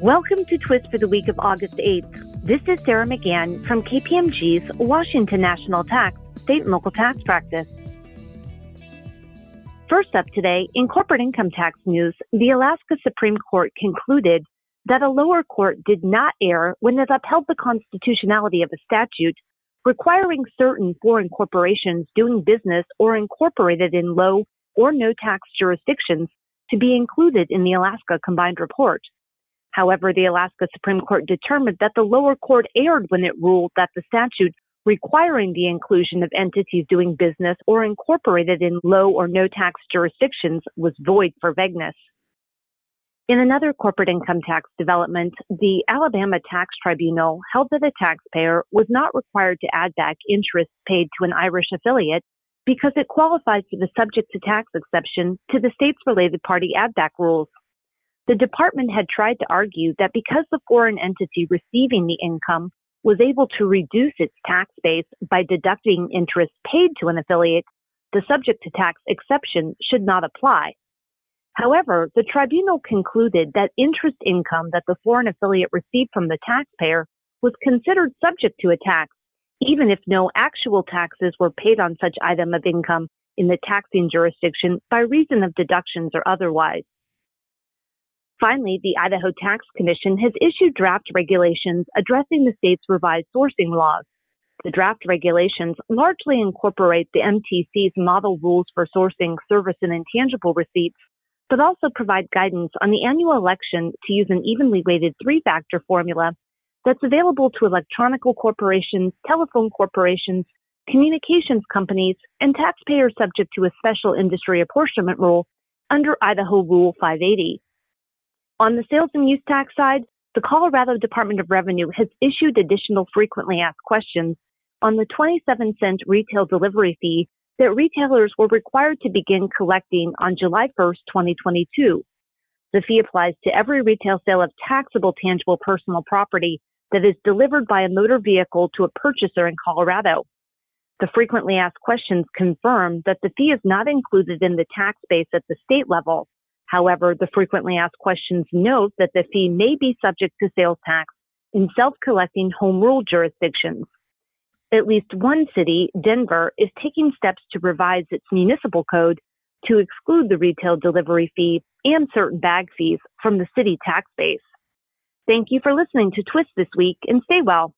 Welcome to Twist for the week of August 8th. This is Sarah McGann from KPMG's Washington National Tax, State and Local Tax Practice. First up today, in corporate income tax news, the Alaska Supreme Court concluded that a lower court did not err when it upheld the constitutionality of a statute requiring certain foreign corporations doing business or incorporated in low or no tax jurisdictions to be included in the Alaska Combined Report. However, the Alaska Supreme Court determined that the lower court erred when it ruled that the statute requiring the inclusion of entities doing business or incorporated in low or no tax jurisdictions was void for vagueness. In another corporate income tax development, the Alabama Tax Tribunal held that a taxpayer was not required to add back interest paid to an Irish affiliate because it qualifies for the subject to tax exception to the state's related party add-back rules. The department had tried to argue that because the foreign entity receiving the income was able to reduce its tax base by deducting interest paid to an affiliate, the subject to tax exception should not apply. However, the tribunal concluded that interest income that the foreign affiliate received from the taxpayer was considered subject to a tax, even if no actual taxes were paid on such item of income in the taxing jurisdiction by reason of deductions or otherwise. Finally, the Idaho Tax Commission has issued draft regulations addressing the state's revised sourcing laws. The draft regulations largely incorporate the MTC's model rules for sourcing service and intangible receipts, but also provide guidance on the annual election to use an evenly weighted three-factor formula that's available to electronical corporations, telephone corporations, communications companies, and taxpayers subject to a special industry apportionment rule under Idaho Rule 580. On the sales and use tax side, the Colorado Department of Revenue has issued additional frequently asked questions on the 27-cent retail delivery fee that retailers were required to begin collecting on July 1st, 2022. The fee applies to every retail sale of taxable tangible personal property that is delivered by a motor vehicle to a purchaser in Colorado. The frequently asked questions confirm that the fee is not included in the tax base at the state level. However, the frequently asked questions note that the fee may be subject to sales tax in self-collecting home rule jurisdictions. At least one city, Denver, is taking steps to revise its municipal code to exclude the retail delivery fee and certain bag fees from the city tax base. Thank you for listening to Twist this week, and stay well.